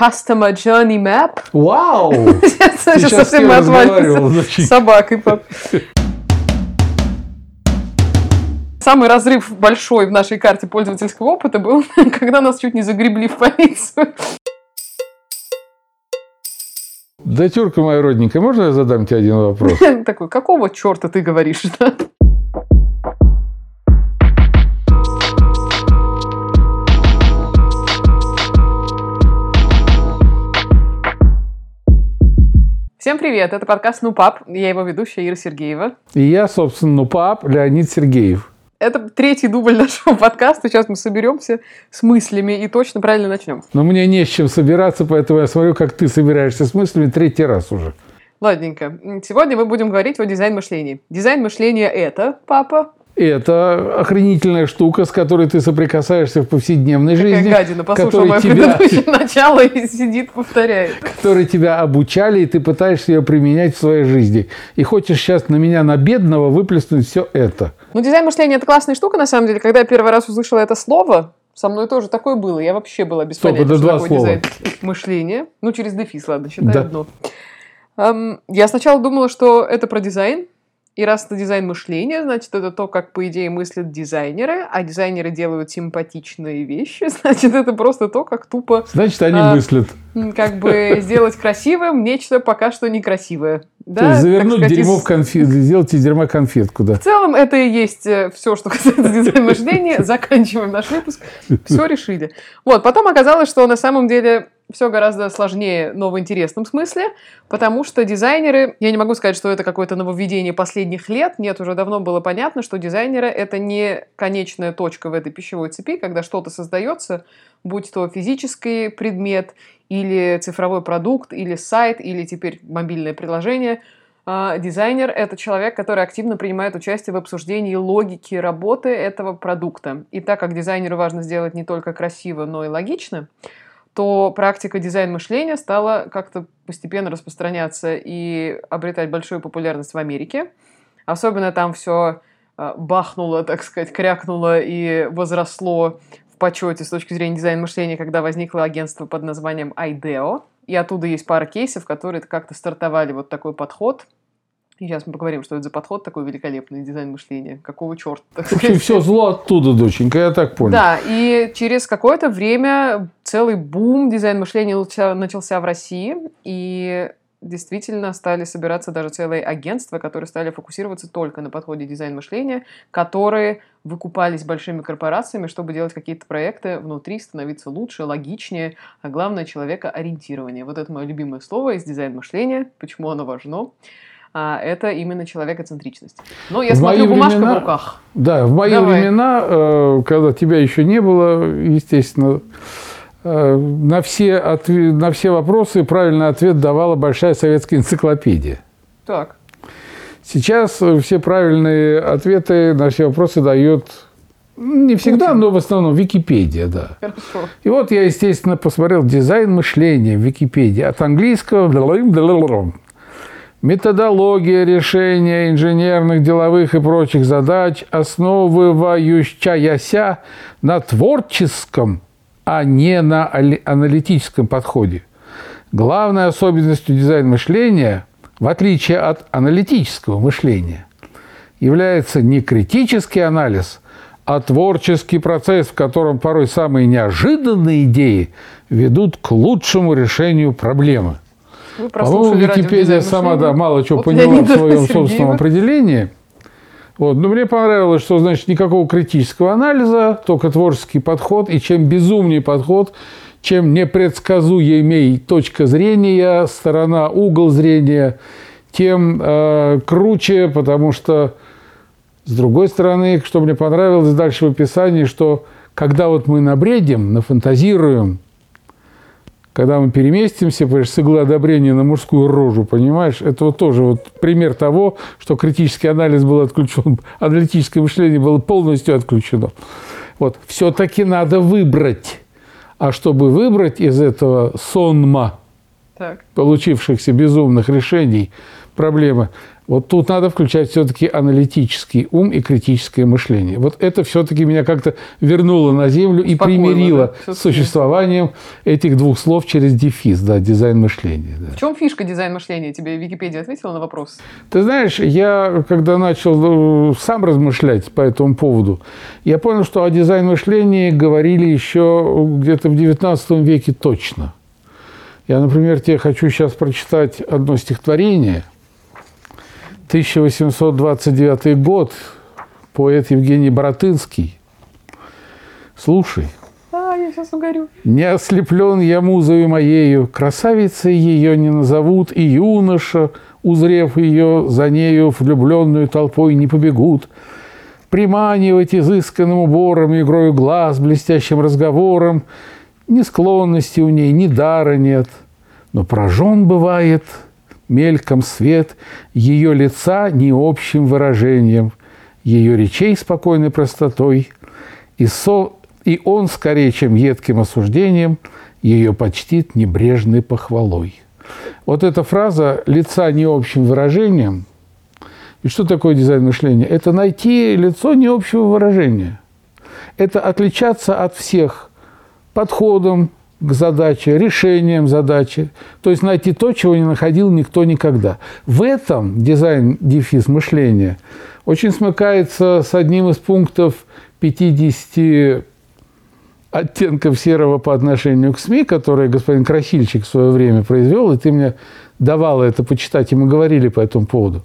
Customer Journey Map. Вау! Сейчас совсем мы отвалимся. Собакой, пап. Самый разрыв большой в нашей карте пользовательского опыта был, когда нас чуть не загребли в полицию. Дочурка моя родненькая, можно я задам тебе один вопрос? Такой, какого черта ты говоришь? Всем привет, это подкаст «НуПАП», я его ведущая Ира Сергеева. И я, собственно, «НуПАП» Леонид Сергеев. Это третий дубль нашего подкаста, сейчас мы соберемся с мыслями и точно правильно начнем. Но мне не с чем собираться, поэтому я смотрю, как ты собираешься с мыслями третий раз уже. Ладненько, сегодня мы будем говорить о дизайн-мышлении. Дизайн-мышление – это, папа... Это охренительная штука, с которой ты соприкасаешься в повседневной жизни. Какая гадина, послушал мое предыдущее начало и сидит, повторяет. Которые тебя обучали, и ты пытаешься ее применять в своей жизни. И хочешь сейчас на меня, на бедного, выплеснуть все это. Ну, дизайн мышления – это классная штука, на самом деле. Когда я первый раз услышала это слово, со мной тоже такое было. Я вообще была без понятия, что такое дизайн мышления. Ну, через дефис, ладно, считай одно. Я сначала думала, что это про дизайн. И раз это дизайн мышления, значит, это то, как, по идее, мыслят дизайнеры, а дизайнеры делают симпатичные вещи, значит, это просто то, как тупо... Значит, они мыслят. Как бы сделать красивым нечто пока что некрасивое. Да? То есть завернуть сказать, дерьмо в конфетку, сделать из дерьма конфетку, да. В целом, это и есть все, что касается дизайн мышления. Заканчиваем наш выпуск. Все решили. Вот, потом оказалось, что на самом деле... Все гораздо сложнее, но в интересном смысле, потому что дизайнеры, я не могу сказать, что это какое-то нововведение последних лет, нет, уже давно было понятно, что дизайнеры – это не конечная точка в этой пищевой цепи, когда что-то создается, будь то физический предмет, или цифровой продукт, или сайт, или теперь мобильное приложение. Дизайнер – это человек, который активно принимает участие в обсуждении логики работы этого продукта. И так как дизайнеру важно сделать не только красиво, но и логично, то практика дизайн-мышления стала как-то постепенно распространяться и обретать большую популярность в Америке. Особенно там все бахнуло, так сказать, крякнуло и возросло в почете с точки зрения дизайн-мышления, когда возникло агентство под названием IDEO. И оттуда есть пара кейсов, которые как-то стартовали вот такой подход. И сейчас мы поговорим, что это за подход такой великолепный, дизайн мышления. Какого черта? В общем, все зло оттуда, доченька, я так понял. Да, и через какое-то время целый бум дизайн-мышления начался в России. И действительно стали собираться даже целые агентства, которые стали фокусироваться только на подходе дизайн-мышления, которые выкупались большими корпорациями, чтобы делать какие-то проекты внутри, становиться лучше, логичнее, а главное, человекоориентирование. Вот это мое любимое слово из дизайн-мышления. Почему оно важно? А это именно человекоцентричность. Но я смотрю, бумажка в руках. Да, в мои времена, когда тебя еще не было, естественно, на все вопросы правильный ответ давала большая советская энциклопедия. Так. Сейчас все правильные ответы на все вопросы дает не всегда, но в основном Википедия, да. Хорошо. И вот я, естественно, посмотрел дизайн мышления в Википедии от английского. Методология решения инженерных, деловых и прочих задач, основывающаяся на творческом, а не на аналитическом подходе. Главной особенностью дизайн-мышления, в отличие от аналитического мышления, является не критический анализ, а творческий процесс, в котором порой самые неожиданные идеи ведут к лучшему решению проблемы. По-моему, Википедия сама мало чего поняла в своем собственном определении. Вот. Но мне понравилось, что значит никакого критического анализа, только творческий подход. И чем безумнее подход, чем непредсказуемей точка зрения, сторона, угол зрения, тем круче, потому что, с другой стороны, что мне понравилось дальше в описании, что когда вот мы набредим, нафантазируем, когда мы переместимся, с иглы одобрения на мужскую рожу, понимаешь? Это вот тоже вот пример того, что критический анализ был отключен, аналитическое мышление было полностью отключено. Вот. Все-таки надо выбрать. А чтобы выбрать из этого сонма получившихся безумных решений проблемы, Вот тут надо включать все-таки аналитический ум и критическое мышление. Вот это все-таки меня как-то вернуло на землю и примирило с существованием этих двух слов через дефис, да, дизайн мышления. Да. В чем фишка дизайн мышления? Тебе Википедия ответила на вопрос? Ты знаешь, я когда начал сам размышлять по этому поводу, я понял, что о дизайн мышлении говорили еще где-то в XIX веке точно. Я, например, тебе хочу сейчас прочитать одно стихотворение. 1829 год. Поэт Евгений Баратынский. Слушай. Я сейчас угорю. «Не ослеплен я музою моею, красавицей ее не назовут, и юноша, узрев ее, за нею влюбленную толпой не побегут. Приманивать изысканным убором, игрою глаз, блестящим разговором, ни склонности у ней, ни дара нет, но поражен бывает мельком свет ее лица необщим выражением, ее речей спокойной простотой, и он, скорее, чем едким осуждением, ее почтит небрежной похвалой». Вот эта фраза «лица необщим выражением». И что такое дизайн мышления? Это найти лицо необщего выражения. Это отличаться от всех подходом к задаче, решением задачи. То есть найти то, чего не находил никто никогда. В этом дизайн-дефис мышления очень смыкается с одним из пунктов 50 оттенков серого по отношению к СМИ, которые господин Красильчик в свое время произвел, и ты мне давала это почитать, и мы говорили по этому поводу.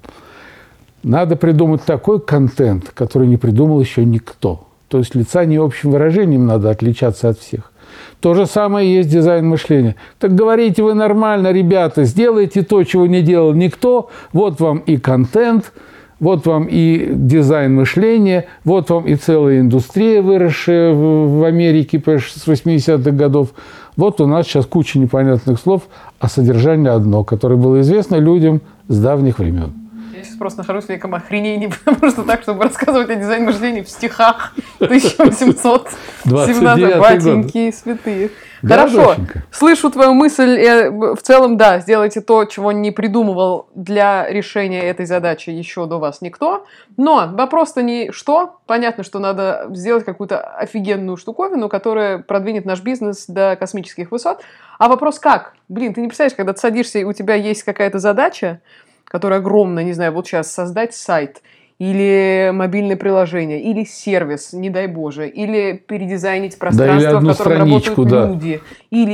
Надо придумать такой контент, который не придумал еще никто. То есть лица не общим выражением надо отличаться от всех. То же самое есть дизайн мышления. Так говорите вы нормально, ребята, сделайте то, чего не делал никто. Вот вам и контент, вот вам и дизайн мышления, вот вам и целая индустрия, выросшая в Америке с 80-х годов. Вот у нас сейчас куча непонятных слов, а содержание одно, которое было известно людям с давних времен. Я сейчас просто нахожусь в неком охренении, потому что так, чтобы рассказывать о дизайне мышления в стихах 1817, батеньки и святые. Да, хорошо, доченька. Слышу твою мысль. В целом, да, сделайте то, чего не придумывал для решения этой задачи еще до вас никто. Но вопрос-то не что. Понятно, что надо сделать какую-то офигенную штуковину, которая продвинет наш бизнес до космических высот. А вопрос как? Блин, ты не представляешь, когда ты садишься, и у тебя есть какая-то задача, которая огромная, не знаю, вот сейчас создать сайт, или мобильное приложение, или сервис, не дай боже, или передизайнить пространство, да, или в котором работают люди, или,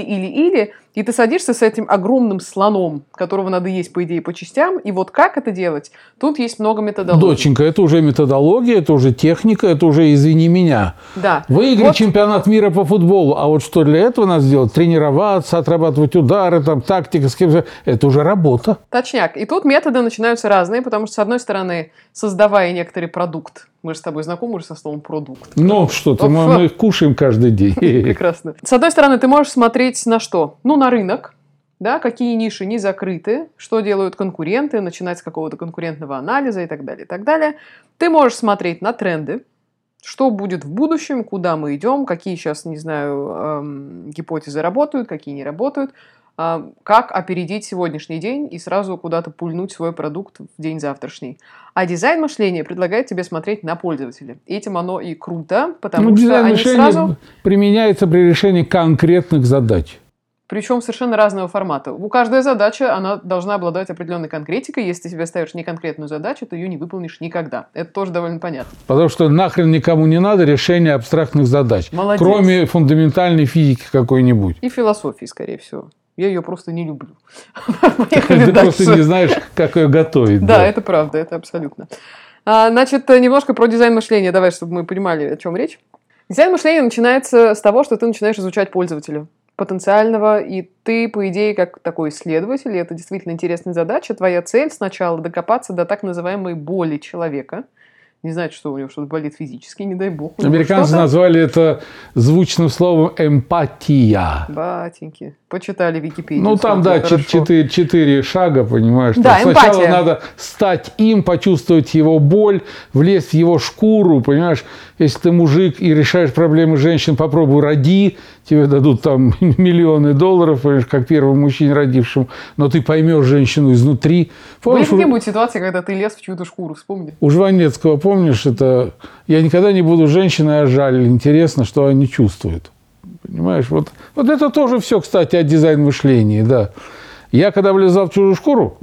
и ты садишься с этим огромным слоном, которого надо есть, по идее, по частям, и вот как это делать? Тут есть много методологий. Доченька, это уже методология, это уже техника, это уже, извини меня, да. Выиграть вот чемпионат мира по футболу, а вот что для этого надо сделать? Тренироваться, отрабатывать удары, там, тактика, с кем-то, это уже работа. Точняк, и тут методы начинаются разные, потому что, с одной стороны, создавать некоторый продукт. Мы же с тобой знакомы уже со словом «продукт». Ну, что-то мы их кушаем каждый день. Прекрасно. С одной стороны, ты можешь смотреть на что? Ну, на рынок, да, какие ниши не закрыты, что делают конкуренты, начинать с какого-то конкурентного анализа и так далее, и так далее. Ты можешь смотреть на тренды, что будет в будущем, куда мы идем, какие сейчас, не знаю, гипотезы работают, какие не работают, как опередить сегодняшний день и сразу куда-то пульнуть свой продукт в день завтрашний. А дизайн мышления предлагает тебе смотреть на пользователя. Этим оно и круто, потому что они сразу... применяется при решении конкретных задач. Причем совершенно разного формата. У каждой задачи она должна обладать определенной конкретикой. Если ты себе ставишь неконкретную задачу, то ее не выполнишь никогда. Это тоже довольно понятно. Потому что нахрен никому не надо решение абстрактных задач. Молодец. Кроме фундаментальной физики какой-нибудь. И философии, скорее всего. Я ее просто не люблю. Ты просто не знаешь, как ее готовить. Да, это правда, это абсолютно. Значит, немножко про дизайн мышления. Давай, чтобы мы понимали, о чем речь. Дизайн мышления начинается с того, что ты начинаешь изучать пользователя потенциального, и ты, по идее, как такой исследователь, и это действительно интересная задача, твоя цель сначала докопаться до так называемой боли человека. Не знает, что у него что-то болит физически, не дай бог. Американцы назвали это звучным словом эмпатия. Батеньки. почитали Википедию. Ну, там, да, 4 шага, понимаешь. Да, сначала эмпатия. Надо стать им, почувствовать его боль, влезть в его шкуру, понимаешь. Если ты мужик и решаешь проблемы женщин, попробуй роди, тебе дадут там миллионы долларов, понимаешь, как первому мужчине родившему, но ты поймешь женщину изнутри. Помнишь, были какие-нибудь ситуации, когда ты лез в чью-то шкуру, вспомни. У Жванецкого, помнишь, это «Я никогда не буду женщиной, а жаль, интересно, что они чувствуют». Понимаешь, вот это тоже все, кстати, о дизайн-мышлении, да. Я когда влезал в чужую шкуру,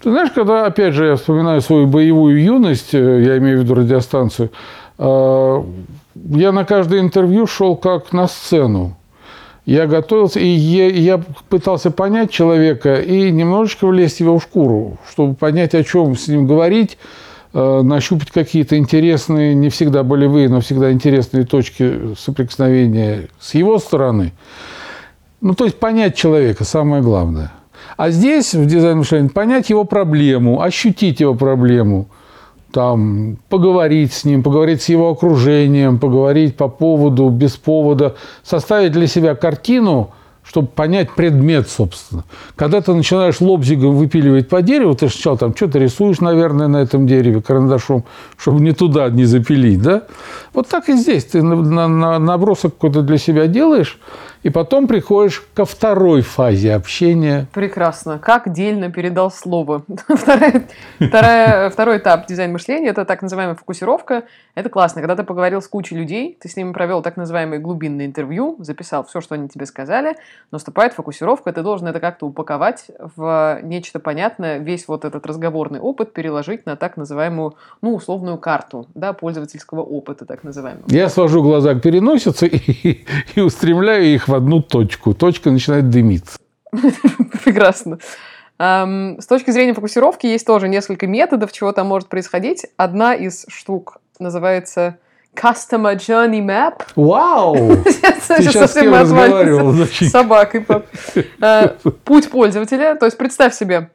ты знаешь, когда, опять же, я вспоминаю свою боевую юность, я имею в виду радиостанцию, я на каждое интервью шел как на сцену. Я готовился, и я пытался понять человека и немножечко влезть в его шкуру, чтобы понять, о чем с ним говорить, нащупать какие-то интересные, не всегда болевые, но всегда интересные точки соприкосновения с его стороны. Ну, то есть понять человека – самое главное. А здесь, в дизайн-мышлении, понять его проблему, ощутить его проблему, там, поговорить с ним, поговорить с его окружением, поговорить по поводу, без повода, составить для себя картину, чтобы понять предмет, собственно. Когда ты начинаешь лобзиком выпиливать по дереву, ты сначала там что-то рисуешь, наверное, на этом дереве карандашом, чтобы не туда не запилить, да? Вот так и здесь. Ты набросок какой-то для себя делаешь, и потом приходишь ко второй фазе общения. Прекрасно. Как дельно передал слово. Второй этап дизайн-мышления – это так называемая фокусировка. Это классно. Когда ты поговорил с кучей людей, ты с ними провел так называемые глубинные интервью, записал все, что они тебе сказали, наступает фокусировка, ты должен это как-то упаковать в нечто понятное, весь вот этот разговорный опыт переложить на так называемую, ну, условную карту, да, пользовательского опыта, так называемого. Я свожу глаза к переносице и устремляю их в одну точку. Точка начинает дымиться. Прекрасно. С точки зрения фокусировки есть тоже несколько методов, чего там может происходить. Одна из штук называется... Customer Journey Map. Вау! Сейчас совсем разговаривал. Собакой. Путь пользователя. То есть представь себе,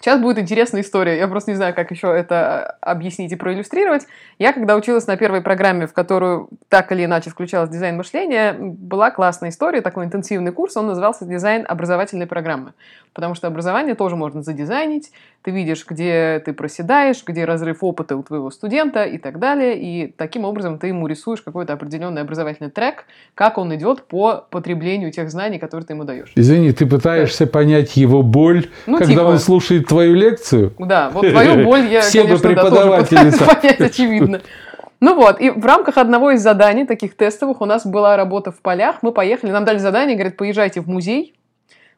сейчас будет интересная история. Я просто не знаю, как еще это объяснить и проиллюстрировать. Я, когда училась на первой программе, в которую так или иначе включалось дизайн мышления, была классная история, такой интенсивный курс, он назывался «Дизайн образовательной программы». Потому что образование тоже можно задизайнить. Ты видишь, где ты проседаешь, где разрыв опыта у твоего студента и так далее. И таким образом ты ему рисуешь какой-то определенный образовательный трек, как он идет по потреблению тех знаний, которые ты ему даешь. Извини, ты пытаешься понять его боль, когда типа... он слушает твою лекцию? Да, вот твою боль я, все конечно, тоже понять, очевидно. Ну вот, и в рамках одного из заданий, таких тестовых, у нас была работа в полях, мы поехали, нам дали задание, говорят, поезжайте в музей,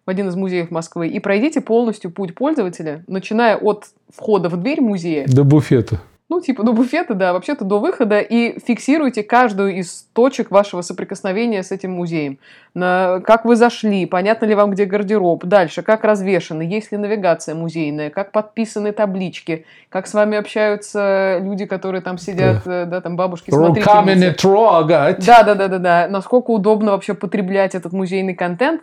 в один из музеев Москвы, и пройдите полностью путь пользователя, начиная от входа в дверь музея. До буфета. Ну, типа до буфета, да, вообще-то до выхода, и фиксируйте каждую из точек вашего соприкосновения с этим музеем. Как вы зашли, понятно ли вам, где гардероб, дальше, как развешаны, есть ли навигация музейная, как подписаны таблички, как с вами общаются люди, которые там сидят, да, там бабушки, смотрите. Руками не трогать. Да, насколько удобно вообще потреблять этот музейный контент,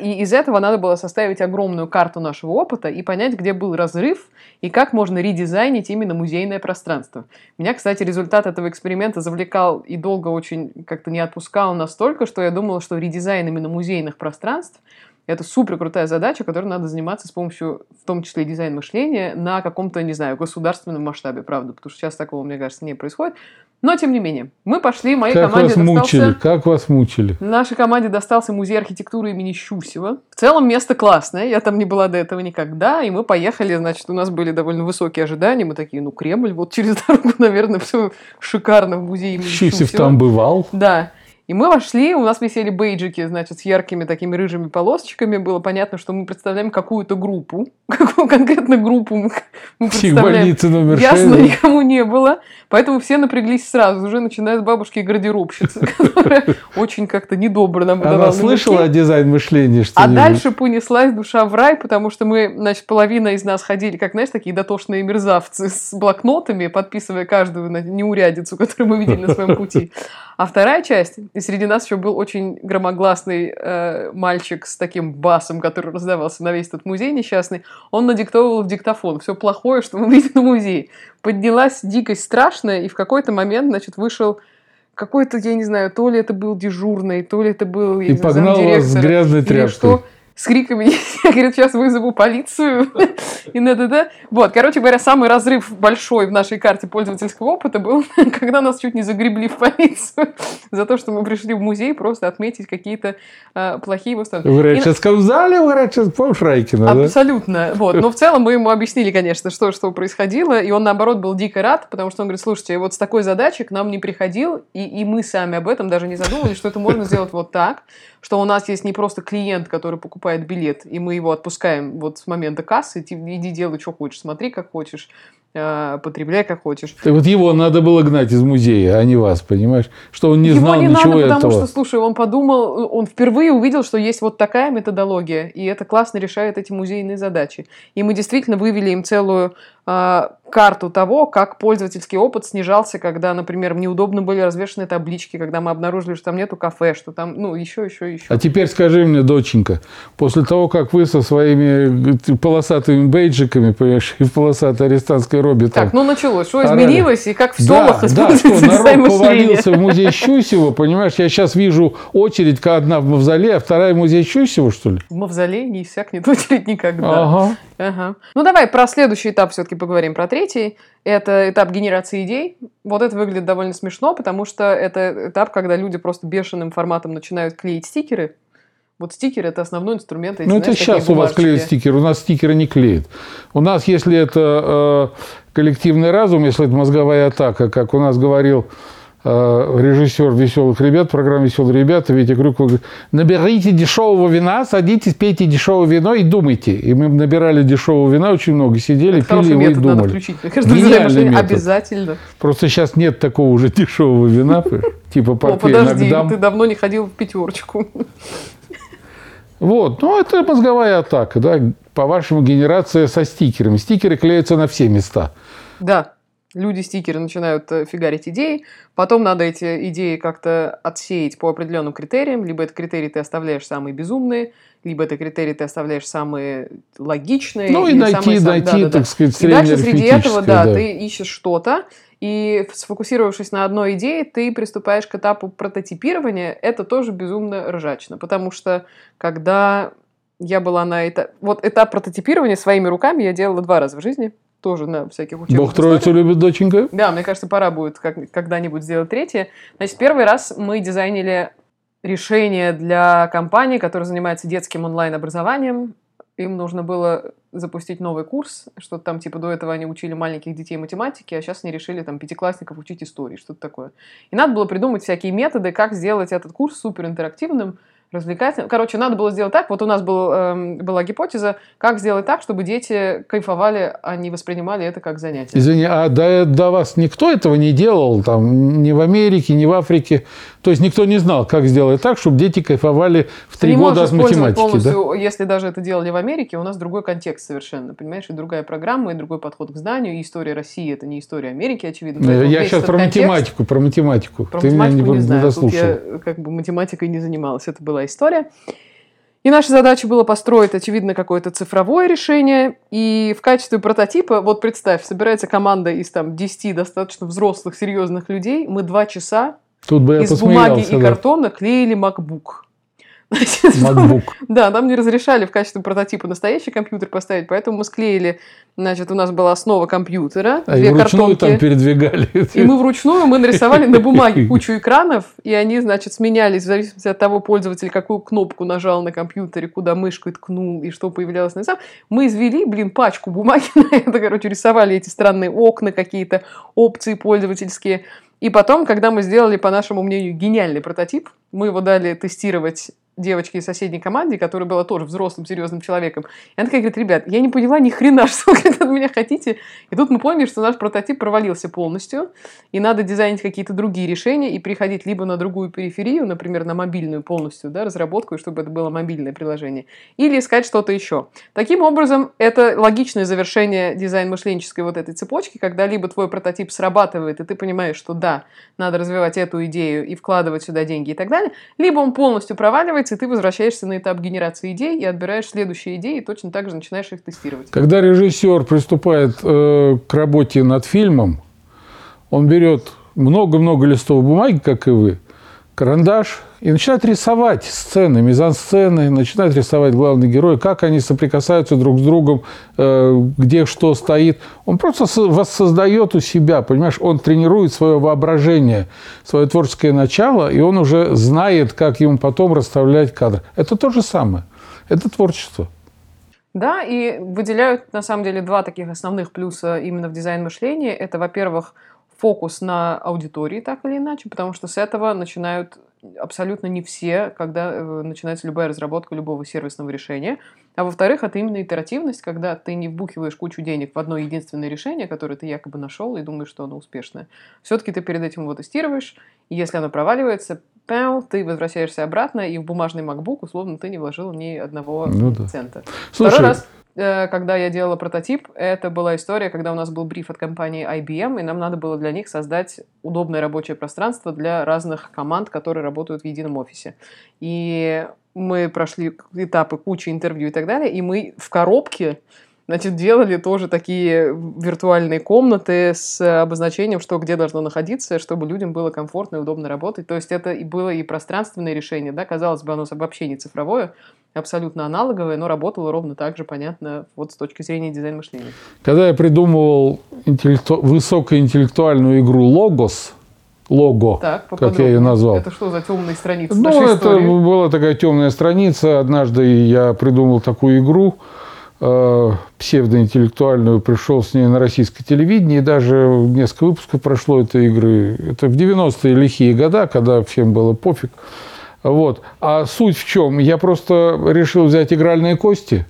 и из этого надо было составить огромную карту нашего опыта и понять, где был разрыв, и как можно редизайнить именно музейное пространство. Меня, кстати, результат этого эксперимента завлекал и долго очень как-то не отпускал настолько, что я думала, что редизайн именно музейных пространств – это супер крутая задача, которой надо заниматься с помощью, в том числе, дизайн-мышления на каком-то, не знаю, государственном масштабе, правда, потому что сейчас такого, мне кажется, не происходит. Но, тем не менее, мы пошли, моей команде достался... Как вас мучили? Нашей команде достался музей архитектуры имени Щусева. В целом, место классное, я там не была до этого никогда, и мы поехали, значит, у нас были довольно высокие ожидания, мы такие, ну, Кремль, вот через дорогу, наверное, все шикарно в музее имени Щусева. Щусев там бывал? Да. И мы вошли, у нас висели бейджики, значит, с яркими такими рыжими полосочками. Было понятно, что мы представляем какую-то группу. Какую конкретно группу мы представляем. Ясно, никому не было. Поэтому все напряглись сразу же, начиная с бабушки и гардеробщицы, которая очень как-то недобро нам подавала. Она слышала о дизайн-мышлении что-нибудь? А дальше понеслась душа в рай, потому что мы, значит, половина из нас ходили, как, знаешь, такие дотошные мерзавцы с блокнотами, подписывая каждую неурядицу, которую мы видели на своем пути. А вторая часть... И среди нас еще был очень громогласный мальчик с таким басом, который раздавался на весь этот музей несчастный. Он надиктовывал в диктофон все плохое, что мы видим в музее. Поднялась дикость страшная, и в какой-то момент, значит, вышел какой-то, я не знаю, то ли это был дежурный, то ли это был, я не знаю, директор. И погнал вас с грязной тряпкой. С криками, я, говорит, сейчас вызову полицию. И да. Вот, короче говоря, самый разрыв большой в нашей карте пользовательского опыта был, когда нас чуть не загребли в полицию за то, что мы пришли в музей просто отметить какие-то плохие выставки. В Греческом зале, в Греческом Фрайкино, да? Абсолютно. Вот. Но в целом мы ему объяснили, конечно, что происходило, и он, наоборот, был дико рад, потому что он говорит, слушайте, вот с такой задачей к нам не приходил, и мы сами об этом даже не задумывались, что это можно сделать вот так, что у нас есть не просто клиент, который покупает билет, и мы его отпускаем вот с момента кассы, иди делай, что хочешь, смотри, как хочешь, потребляй, как хочешь. Так вот его надо было гнать из музея, а не вас, понимаешь? Что он не знал ничего этого. Его не надо, потому что, слушай, он подумал, он впервые увидел, что есть вот такая методология, и это классно решает эти музейные задачи. И мы действительно вывели им целую карту того, как пользовательский опыт снижался, когда, например, неудобно были развешаны таблички, когда мы обнаружили, что там нету кафе, что там, ну, еще. А теперь скажи мне, доченька, после того, как вы со своими полосатыми бейджиками, понимаешь, и полосатой арестантской робе там... Так, ну, началось. Что изменилось, и как в селах используется мышление. Да, народ повалился в музей Щусева, понимаешь, я сейчас вижу очередь, одна в мавзолее, а вторая в музей Щусева, что ли? В мавзолее не иссякнет очередь никогда. Ага. Ну, давай про следующий этап все-таки поговорим, про третий. Это этап генерации идей. Вот это выглядит довольно смешно, потому что это этап, когда люди просто бешеным форматом начинают клеить стикеры. Вот стикеры – это основной инструмент. Ну, это сейчас у вас клеят стикеры, у нас стикеры не клеят. У нас, если это коллективный разум, если это мозговая атака, как у нас говорил режиссер «Веселых ребят», программа «Веселые ребята» Витя Крюков, говорит, наберите дешевого вина, садитесь, пейте дешевое вино и думайте. И мы набирали дешевого вина, очень много сидели, это пили его и думали. Надо включить. Гениальный метод. Обязательно. Просто сейчас нет такого уже дешевого вина, типа портвейн. О, подожди, ты давно не ходил в пятерочку. Вот, ну это мозговая атака, да, по-вашему генерация со стикерами. Стикеры клеятся на все места. Да. Люди стикеры начинают фигарить идеи, потом надо эти идеи как-то отсеять по определенным критериям, либо это критерии ты оставляешь самые безумные, либо это критерии ты оставляешь самые логичные. Ну и найти, так сказать, среднее арифметическое. И дальше среди этого, да, ты ищешь что-то, и сфокусировавшись на одной идее, ты приступаешь к этапу прототипирования, это тоже безумно ржачно, потому что когда я была на этапе... Вот этап прототипирования своими руками я делала 2 раза в жизни. Тоже на всяких учебниках. Бог троицу любит, доченька. Да, мне кажется, пора будет когда-нибудь сделать 3. Значит, 1 раз мы дизайнили решение для компании, которая занимается детским онлайн-образованием. Им нужно было запустить новый курс, что-то там, типа, до этого они учили маленьких детей математике, а сейчас они решили, там, 5-классников учить истории, что-то такое. И надо было придумать всякие методы, как сделать этот курс суперинтерактивным, развлекательным. Короче, надо было сделать так. Вот у нас была гипотеза, как сделать так, чтобы дети кайфовали, а не воспринимали это как занятие. Извини, а до вас никто этого не делал? Там, ни в Америке, ни в Африке? То есть, никто не знал, как сделать так, чтобы дети кайфовали в 3 года от математики? Полностью, да? Если даже это делали в Америке, у нас другой контекст совершенно, понимаешь? И другая программа, и другой подход к знанию. И история России – это не история Америки, очевидно. Я сейчас про математику. Про ты математику меня не знаю. Дослушал. Тут я математикой не занималась. Это была история. И наша задача была построить, очевидно, какое-то цифровое решение. И в качестве прототипа, вот представь, собирается команда из там 10 достаточно взрослых, серьезных людей. Мы 2 часа из бумаги и картона клеили MacBook. Да, нам не разрешали в качестве прототипа настоящий компьютер поставить, поэтому мы склеили, значит, у нас была основа компьютера, 2 картонки. Там передвигали. И мы вручную нарисовали на бумаге кучу экранов, и они, значит, сменялись в зависимости от того, пользователь какую кнопку нажал на компьютере, куда мышкой ткнул и что появлялось на экране. Мы извели, пачку бумаги на это, короче, рисовали эти странные окна, какие-то опции пользовательские. И потом, когда мы сделали, по нашему мнению, гениальный прототип, мы его дали тестировать девочке из соседней команды, которая была тоже взрослым, серьезным человеком. И она такая говорит, ребят, я не поняла ни хрена, что вы от меня хотите. И тут мы поняли, что наш прототип провалился полностью, и надо дизайнить какие-то другие решения и переходить либо на другую периферию, например, на мобильную полностью, да, разработку, чтобы это было мобильное приложение, или искать что-то еще. Таким образом, это логичное завершение дизайн-мышленческой вот этой цепочки, когда либо твой прототип срабатывает, и ты понимаешь, что да, надо развивать эту идею и вкладывать сюда деньги и так далее, либо он полностью проваливается, и ты возвращаешься на этап генерации идей и отбираешь следующие идеи, и точно так же начинаешь их тестировать. Когда режиссер приступает к работе над фильмом, он берет много-много листов бумаги, как и вы, карандаш, и начинает рисовать сцены, мизансцены, начинает рисовать главный герой, как они соприкасаются друг с другом, где что стоит. Он просто воссоздает у себя, понимаешь, он тренирует свое воображение, свое творческое начало, и он уже знает, как ему потом расставлять кадры. Это то же самое, это творчество. Да, и выделяют, на самом деле, два таких основных плюса именно в дизайн-мышлении. Это, во-первых, фокус на аудитории, так или иначе, потому что с этого начинают абсолютно не все, когда начинается любая разработка любого сервисного решения. А во-вторых, это именно итеративность, когда ты не вбухиваешь кучу денег в одно единственное решение, которое ты якобы нашел и думаешь, что оно успешное. Все-таки ты перед этим его тестируешь, и если оно проваливается, ты возвращаешься обратно, и в бумажный MacBook, условно, ты не вложил ни одного цента. Слушай, второй раз, когда я делала прототип, это была история, когда у нас был бриф от компании IBM, и нам надо было для них создать удобное рабочее пространство для разных команд, которые работают в едином офисе. И мы прошли этапы кучи интервью и так далее, и мы в коробке, значит, делали тоже такие виртуальные комнаты с обозначением, что где должно находиться, чтобы людям было комфортно и удобно работать. То есть это и было и пространственное решение, да, казалось бы, оно вообще не цифровое, абсолютно аналоговое, но работало ровно так же, понятно, вот с точки зрения дизайн-мышления. Когда я придумывал высокоинтеллектуальную игру «Логос», Лого, так, как я ее назвал. Это что за темная страница? Ну, это истории? Была такая темная страница. Однажды я придумал такую игру псевдоинтеллектуальную, пришел с ней на российское телевидение, и даже несколько выпусков прошло этой игры. Это в 90-е лихие года, когда всем было пофиг. Вот. А суть в чем? Я просто решил взять игральные кости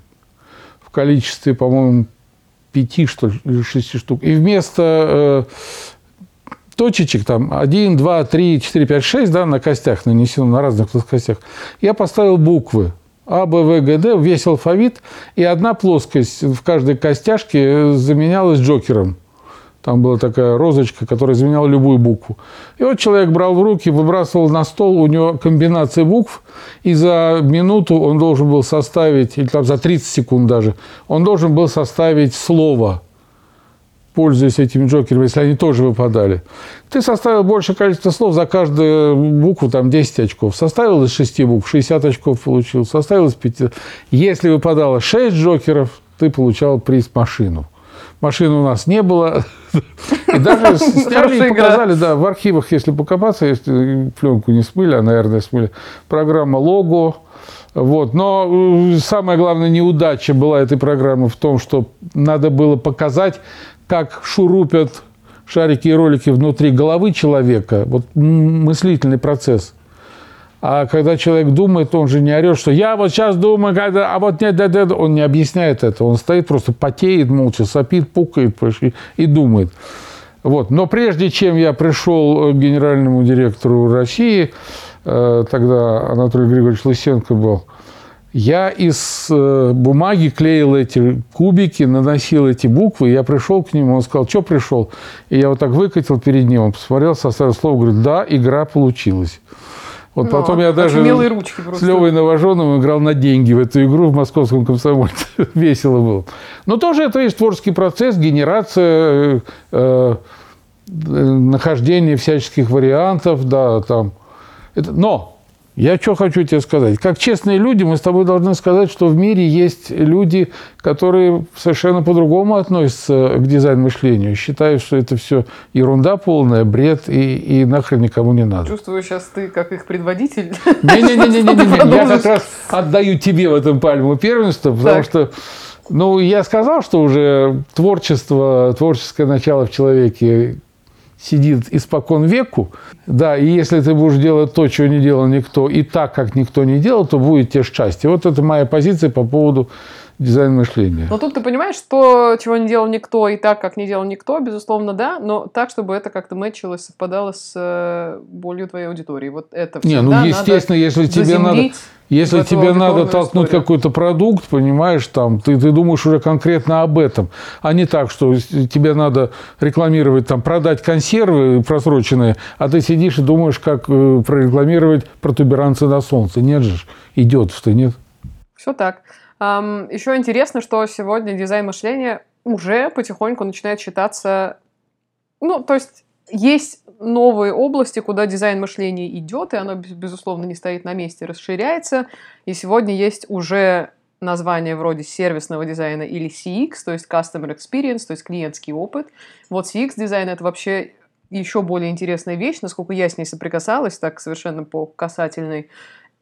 в количестве, по-моему, 5 что ли, или 6 штук. И вместо точечек там 1, 2, 3, 4, 5, 6, да, на костях нанесено, на разных плоскостях, я поставил буквы. А, Б, В, Г, Д, весь алфавит, и одна плоскость в каждой костяшке заменялась Джокером. Там была такая розочка, которая заменяла любую букву. И вот человек брал в руки, выбрасывал на стол, у него комбинация букв, и за минуту он должен был составить, или там за 30 секунд даже, он должен был составить слово, пользуясь этими Джокерами, если они тоже выпадали. Ты составил большее количество слов, за каждую букву там 10 очков. Составил из 6 букв, 60 очков получил. Составил из 5. Если выпадало 6 Джокеров, ты получал приз машину. Машины у нас не было. И даже сняли и показали, да, в архивах, если покопаться, если пленку не смыли, а, наверное, смыли, программа «Лого». Вот. Но самая главная неудача была этой программы в том, что надо было показать, как шурупят шарики и ролики внутри головы человека, вот мыслительный процесс. А когда человек думает, он же не орет, что я вот сейчас думаю, а вот нет, да, он не объясняет это, он стоит просто потеет молча, сопит, пукает и думает. Вот. Но прежде чем я пришел к генеральному директору России, тогда Анатолий Григорьевич Лысенко был, я из бумаги клеил эти кубики, наносил эти буквы. Я пришел к нему, он сказал, что пришел? И я вот так выкатил перед ним, он посмотрел, составил слово, говорит, да, игра получилась. Вот. Но потом я даже с Лёвой Новожёновым играл на деньги в эту игру в московском комсомоле. Весело было. Но тоже это есть творческий процесс, генерация, нахождение всяческих вариантов. Да, там. Но! Я что хочу тебе сказать. Как честные люди, мы с тобой должны сказать, что в мире есть люди, которые совершенно по-другому относятся к дизайн-мышлению, считают, что это все ерунда полная, бред, и нахрен никому не надо. Чувствую, сейчас ты как их предводитель. Не-не-не, я как раз отдаю тебе в этом пальму первенства, потому что, ну, я сказал, что уже творческое начало в человеке сидит испокон веку, да, и если ты будешь делать то, чего не делал никто, и так, как никто не делал, то будет тебе счастье. Вот это моя позиция по поводу дизайн-мышления. Но тут ты понимаешь, что чего не делал никто, и так, как не делал никто, безусловно, да, но так, чтобы это как-то мэчилось, совпадало с болью твоей аудитории. Вот это всегда надо. Не, ну, естественно, если тебе надо... Если тебе надо толкнуть какой-то продукт, понимаешь, там, ты думаешь уже конкретно об этом, а не так, что тебе надо рекламировать, там, продать консервы просроченные, а ты сидишь и думаешь, как прорекламировать протуберанцы на солнце. Нет же, идиотов-то нет. Все так. Еще интересно, что сегодня дизайн мышления уже потихоньку начинает считаться, ну, то есть есть новые области, куда дизайн мышления идет, и оно, безусловно, не стоит на месте, расширяется. И сегодня есть уже названия вроде сервисного дизайна или CX, то есть Customer Experience, то есть клиентский опыт. Вот CX-дизайн – это вообще еще более интересная вещь, насколько я с ней соприкасалась, так совершенно по касательной.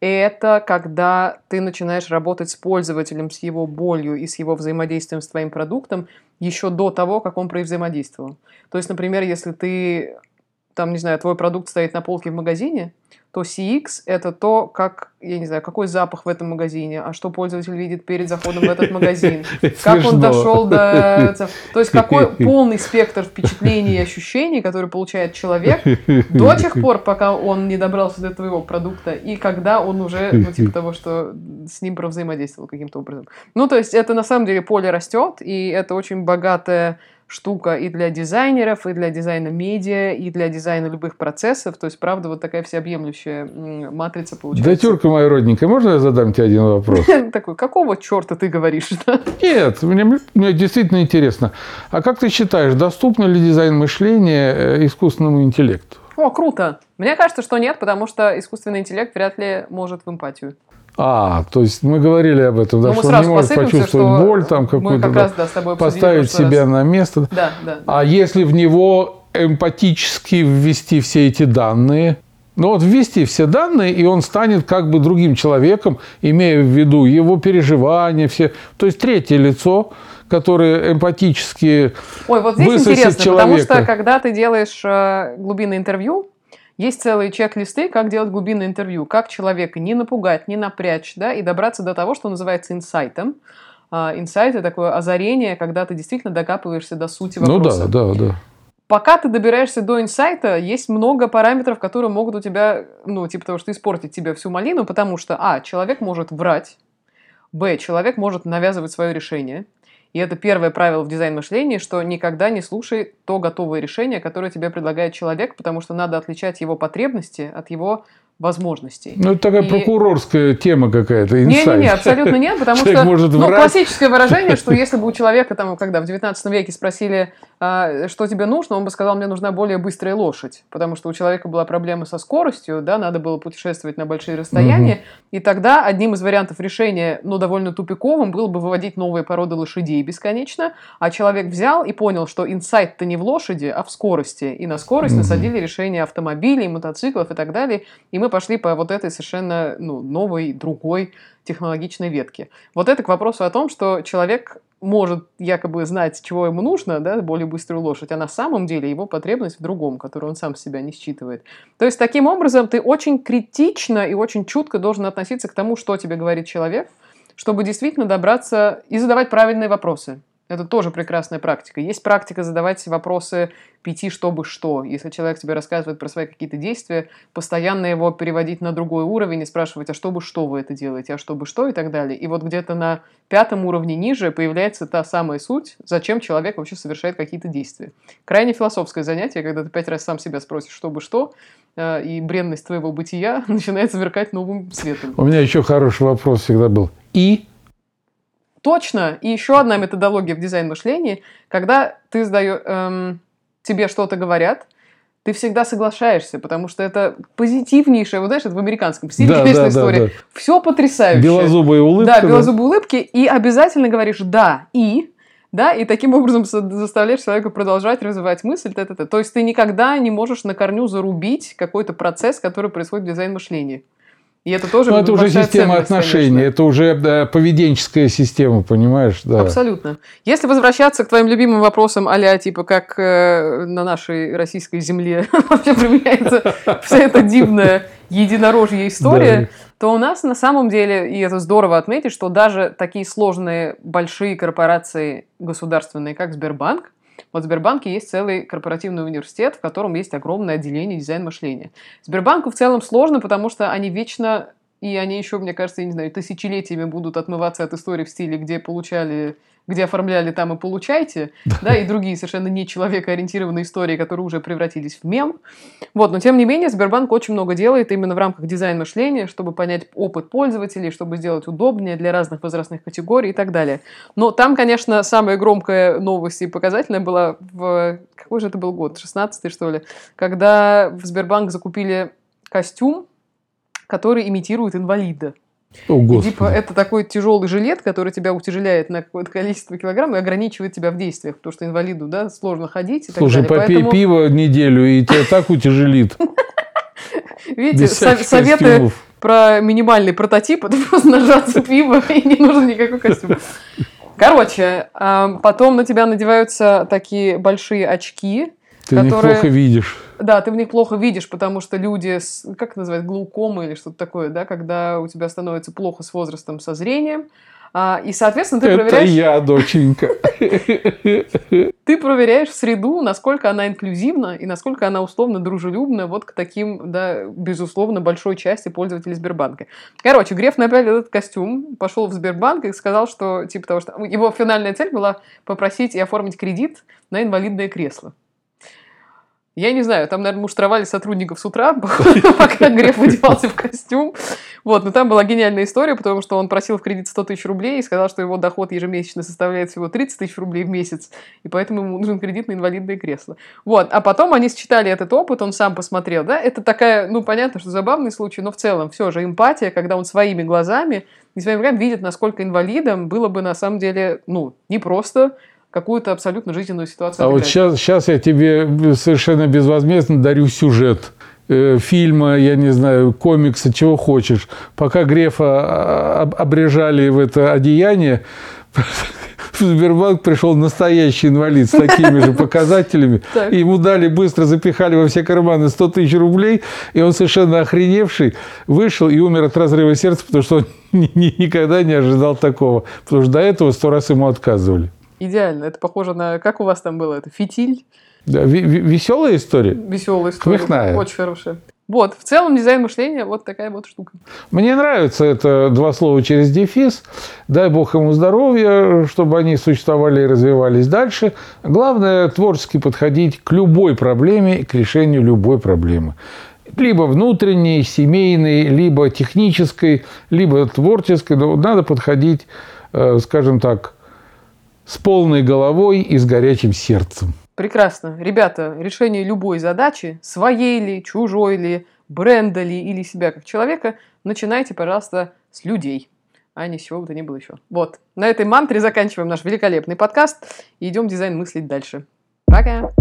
Это когда ты начинаешь работать с пользователем, с его болью и с его взаимодействием с твоим продуктом еще до того, как он провзаимодействовал. То есть, например, если ты, там, не знаю, твой продукт стоит на полке в магазине, то CX – это то, как, я не знаю, какой запах в этом магазине, а что пользователь видит перед заходом в этот магазин, как он дошел до… То есть, какой полный спектр впечатлений и ощущений, которые получает человек до тех пор, пока он не добрался до твоего продукта, и когда он уже, ну, типа того, что с ним провзаимодействовал каким-то образом. Ну, то есть, это на самом деле поле растет, и это очень богатая штука и для дизайнеров, и для дизайна медиа, и для дизайна любых процессов. То есть, правда, вот такая всеобъемлющая матрица получается. Да, тёрка моя родненькая, можно я задам тебе один вопрос? Такой, какого черта ты говоришь? Нет, мне действительно интересно. А как ты считаешь, доступно ли дизайн мышления искусственному интеллекту? О, круто! Мне кажется, что нет, потому что искусственный интеллект вряд ли может в эмпатию. А, то есть мы говорили об этом, да, мы что он не может почувствовать боль, там какую-то, раз, да, поставить себя на место. Да. А если в него эмпатически ввести все эти данные, ввести все данные, и он станет как бы другим человеком, имея в виду его переживания, все, то есть третье лицо, которые эмпатически высосет человека. Ой, вот здесь интересно, потому что когда ты делаешь глубинное интервью, есть целые чек-листы, как делать глубинное интервью, как человека не напугать, не напрячь, да, и добраться до того, что называется инсайтом. Инсайт – это такое озарение, когда ты действительно докапываешься до сути вопроса. Да. Пока ты добираешься до инсайта, есть много параметров, которые могут у тебя, испортить тебе всю малину, потому что, человек может врать, б, человек может навязывать свое решение. И это первое правило в дизайн-мышлении, что никогда не слушай то готовое решение, которое тебе предлагает человек, потому что надо отличать его потребности от его возможностей. Ну, это такая прокурорская тема какая-то, инсайт. Не-не-не, абсолютно нет, потому что классическое выражение, что если бы у человека, в 19 веке спросили, что тебе нужно, он бы сказал, мне нужна более быстрая лошадь, потому что у человека была проблема со скоростью, да, надо было путешествовать на большие расстояния, и тогда одним из вариантов решения, довольно тупиковым, было бы выводить новые породы лошадей бесконечно, а человек взял и понял, что инсайт-то не в лошади, а в скорости, и на скорость насадили решение автомобилей, мотоциклов и так далее, и мы пошли по вот этой совершенно новой, другой технологичной ветке. Вот это к вопросу о том, что человек может якобы знать, чего ему нужно, да, более быструю лошадь, а на самом деле его потребность в другом, которую он сам себя не считывает. То есть, таким образом, ты очень критично и очень чутко должен относиться к тому, что тебе говорит человек, чтобы действительно добраться и задавать правильные вопросы. Это тоже прекрасная практика. Есть практика задавать вопросы 5 «чтобы что». Если человек тебе рассказывает про свои какие-то действия, постоянно его переводить на другой уровень и спрашивать, а чтобы что вы это делаете, а чтобы что и так далее. И вот где-то на 5 уровне ниже появляется та самая суть, зачем человек вообще совершает какие-то действия. Крайне философское занятие, когда ты 5 раз сам себя спросишь, чтобы что, и бренность твоего бытия начинает сверкать новым светом. У меня еще хороший вопрос всегда был. И... Точно. И еще одна методология в дизайн-мышлении, когда ты тебе что-то говорят, ты всегда соглашаешься, потому что это позитивнейшее, это в американском стиле интересная история. Да. Все потрясающе. Белозубые улыбки. Да, белозубые улыбки. И обязательно говоришь «да» и... Да, и таким образом заставляешь человека продолжать развивать мысль. То есть ты никогда не можешь на корню зарубить какой-то процесс, который происходит в дизайн-мышлении. И это тоже это уже система отношений, конечно. Это уже поведенческая система, понимаешь? Да. Абсолютно. Если возвращаться к твоим любимым вопросам а-ля, как на нашей российской земле вообще применяется вся эта дивная единорожья история, то у нас на самом деле, и это здорово отметить, что даже такие сложные большие корпорации государственные, как Сбербанк, в Сбербанке есть целый корпоративный университет, в котором есть огромное отделение дизайн-мышления. Сбербанку в целом сложно, потому что они вечно И они еще, мне кажется, я не знаю, тысячелетиями будут отмываться от истории в стиле, где получали, где оформляли, там и получайте, да, и другие совершенно не человекоориентированные истории, которые уже превратились в мем. Вот, но тем не менее Сбербанк очень много делает именно в рамках дизайн-мышления, чтобы понять опыт пользователей, чтобы сделать удобнее для разных возрастных категорий и так далее. Но там, конечно, самая громкая новость и показательная была в... Какой же это был год? 16-й, что ли? Когда в Сбербанк закупили костюм, который имитирует инвалида. Типа это такой тяжелый жилет, который тебя утяжеляет на какое-то количество килограмм и ограничивает тебя в действиях, потому что инвалиду, да, сложно ходить и так далее. Слушай, попей пиво неделю, и тебя так утяжелит. Видите, советы про минимальный прототип, это просто нажаться пиво, и не нужно никакой костюм. Короче, потом на тебя надеваются такие большие очки, которые... Ты в них плохо видишь. Да, ты в них плохо видишь, потому что люди с, как это называется, глаукомы или что-то такое, да, когда у тебя становится плохо с возрастом, со зрением, и, соответственно, ты проверяешь... Это я, доченька. Ты проверяешь среду, насколько она инклюзивна и насколько она условно дружелюбна вот к таким, да, безусловно, большой части пользователей Сбербанка. Короче, Греф напялил этот костюм, пошел в Сбербанк и сказал, что типа того, что его финальная цель была попросить и оформить кредит на инвалидное кресло. Я не знаю, там, наверное, муштровали сотрудников с утра, пока Греф одевался в костюм. Вот, но там была гениальная история, потому что он просил в кредит 100 тысяч рублей и сказал, что его доход ежемесячно составляет всего 30 тысяч рублей в месяц, и поэтому ему нужен кредит на инвалидное кресло. Вот, а потом они считали этот опыт, он сам посмотрел, да, это такая, ну, понятно, что забавный случай, но в целом все же эмпатия, когда он своими глазами, не своими глазами видит, насколько инвалидом было бы на самом деле, ну, непросто, какую-то абсолютно жизненную ситуацию. А вот сейчас я тебе совершенно безвозмездно дарю сюжет фильма, я не знаю, комикса, чего хочешь. Пока Грефа обрежали в это одеяние, в Сбербанк пришел настоящий инвалид с такими же показателями. И ему дали, быстро запихали во все карманы 100 тысяч рублей. И он совершенно охреневший вышел и умер от разрыва сердца, потому что он никогда не ожидал такого. Потому что до этого 100 раз ему отказывали. Идеально. Это похоже на... Как у вас там было? Это фитиль? Да, веселая история? Веселая история. Смехная. Очень хорошая. Вот. В целом дизайн мышления вот такая вот штука. Мне нравится это 2 слова через дефис. Дай бог ему здоровья, чтобы они существовали и развивались дальше. Главное творчески подходить к любой проблеме и к решению любой проблемы. Либо внутренней, семейной, либо технической, либо творческой. Но надо подходить, скажем так, с полной головой и с горячим сердцем. Прекрасно. Ребята, решение любой задачи, своей ли, чужой ли, бренда ли или себя как человека, начинайте, пожалуйста, с людей, а не с чего бы то ни было еще. Вот. На этой мантре заканчиваем наш великолепный подкаст и идем дизайн мыслить дальше. Пока!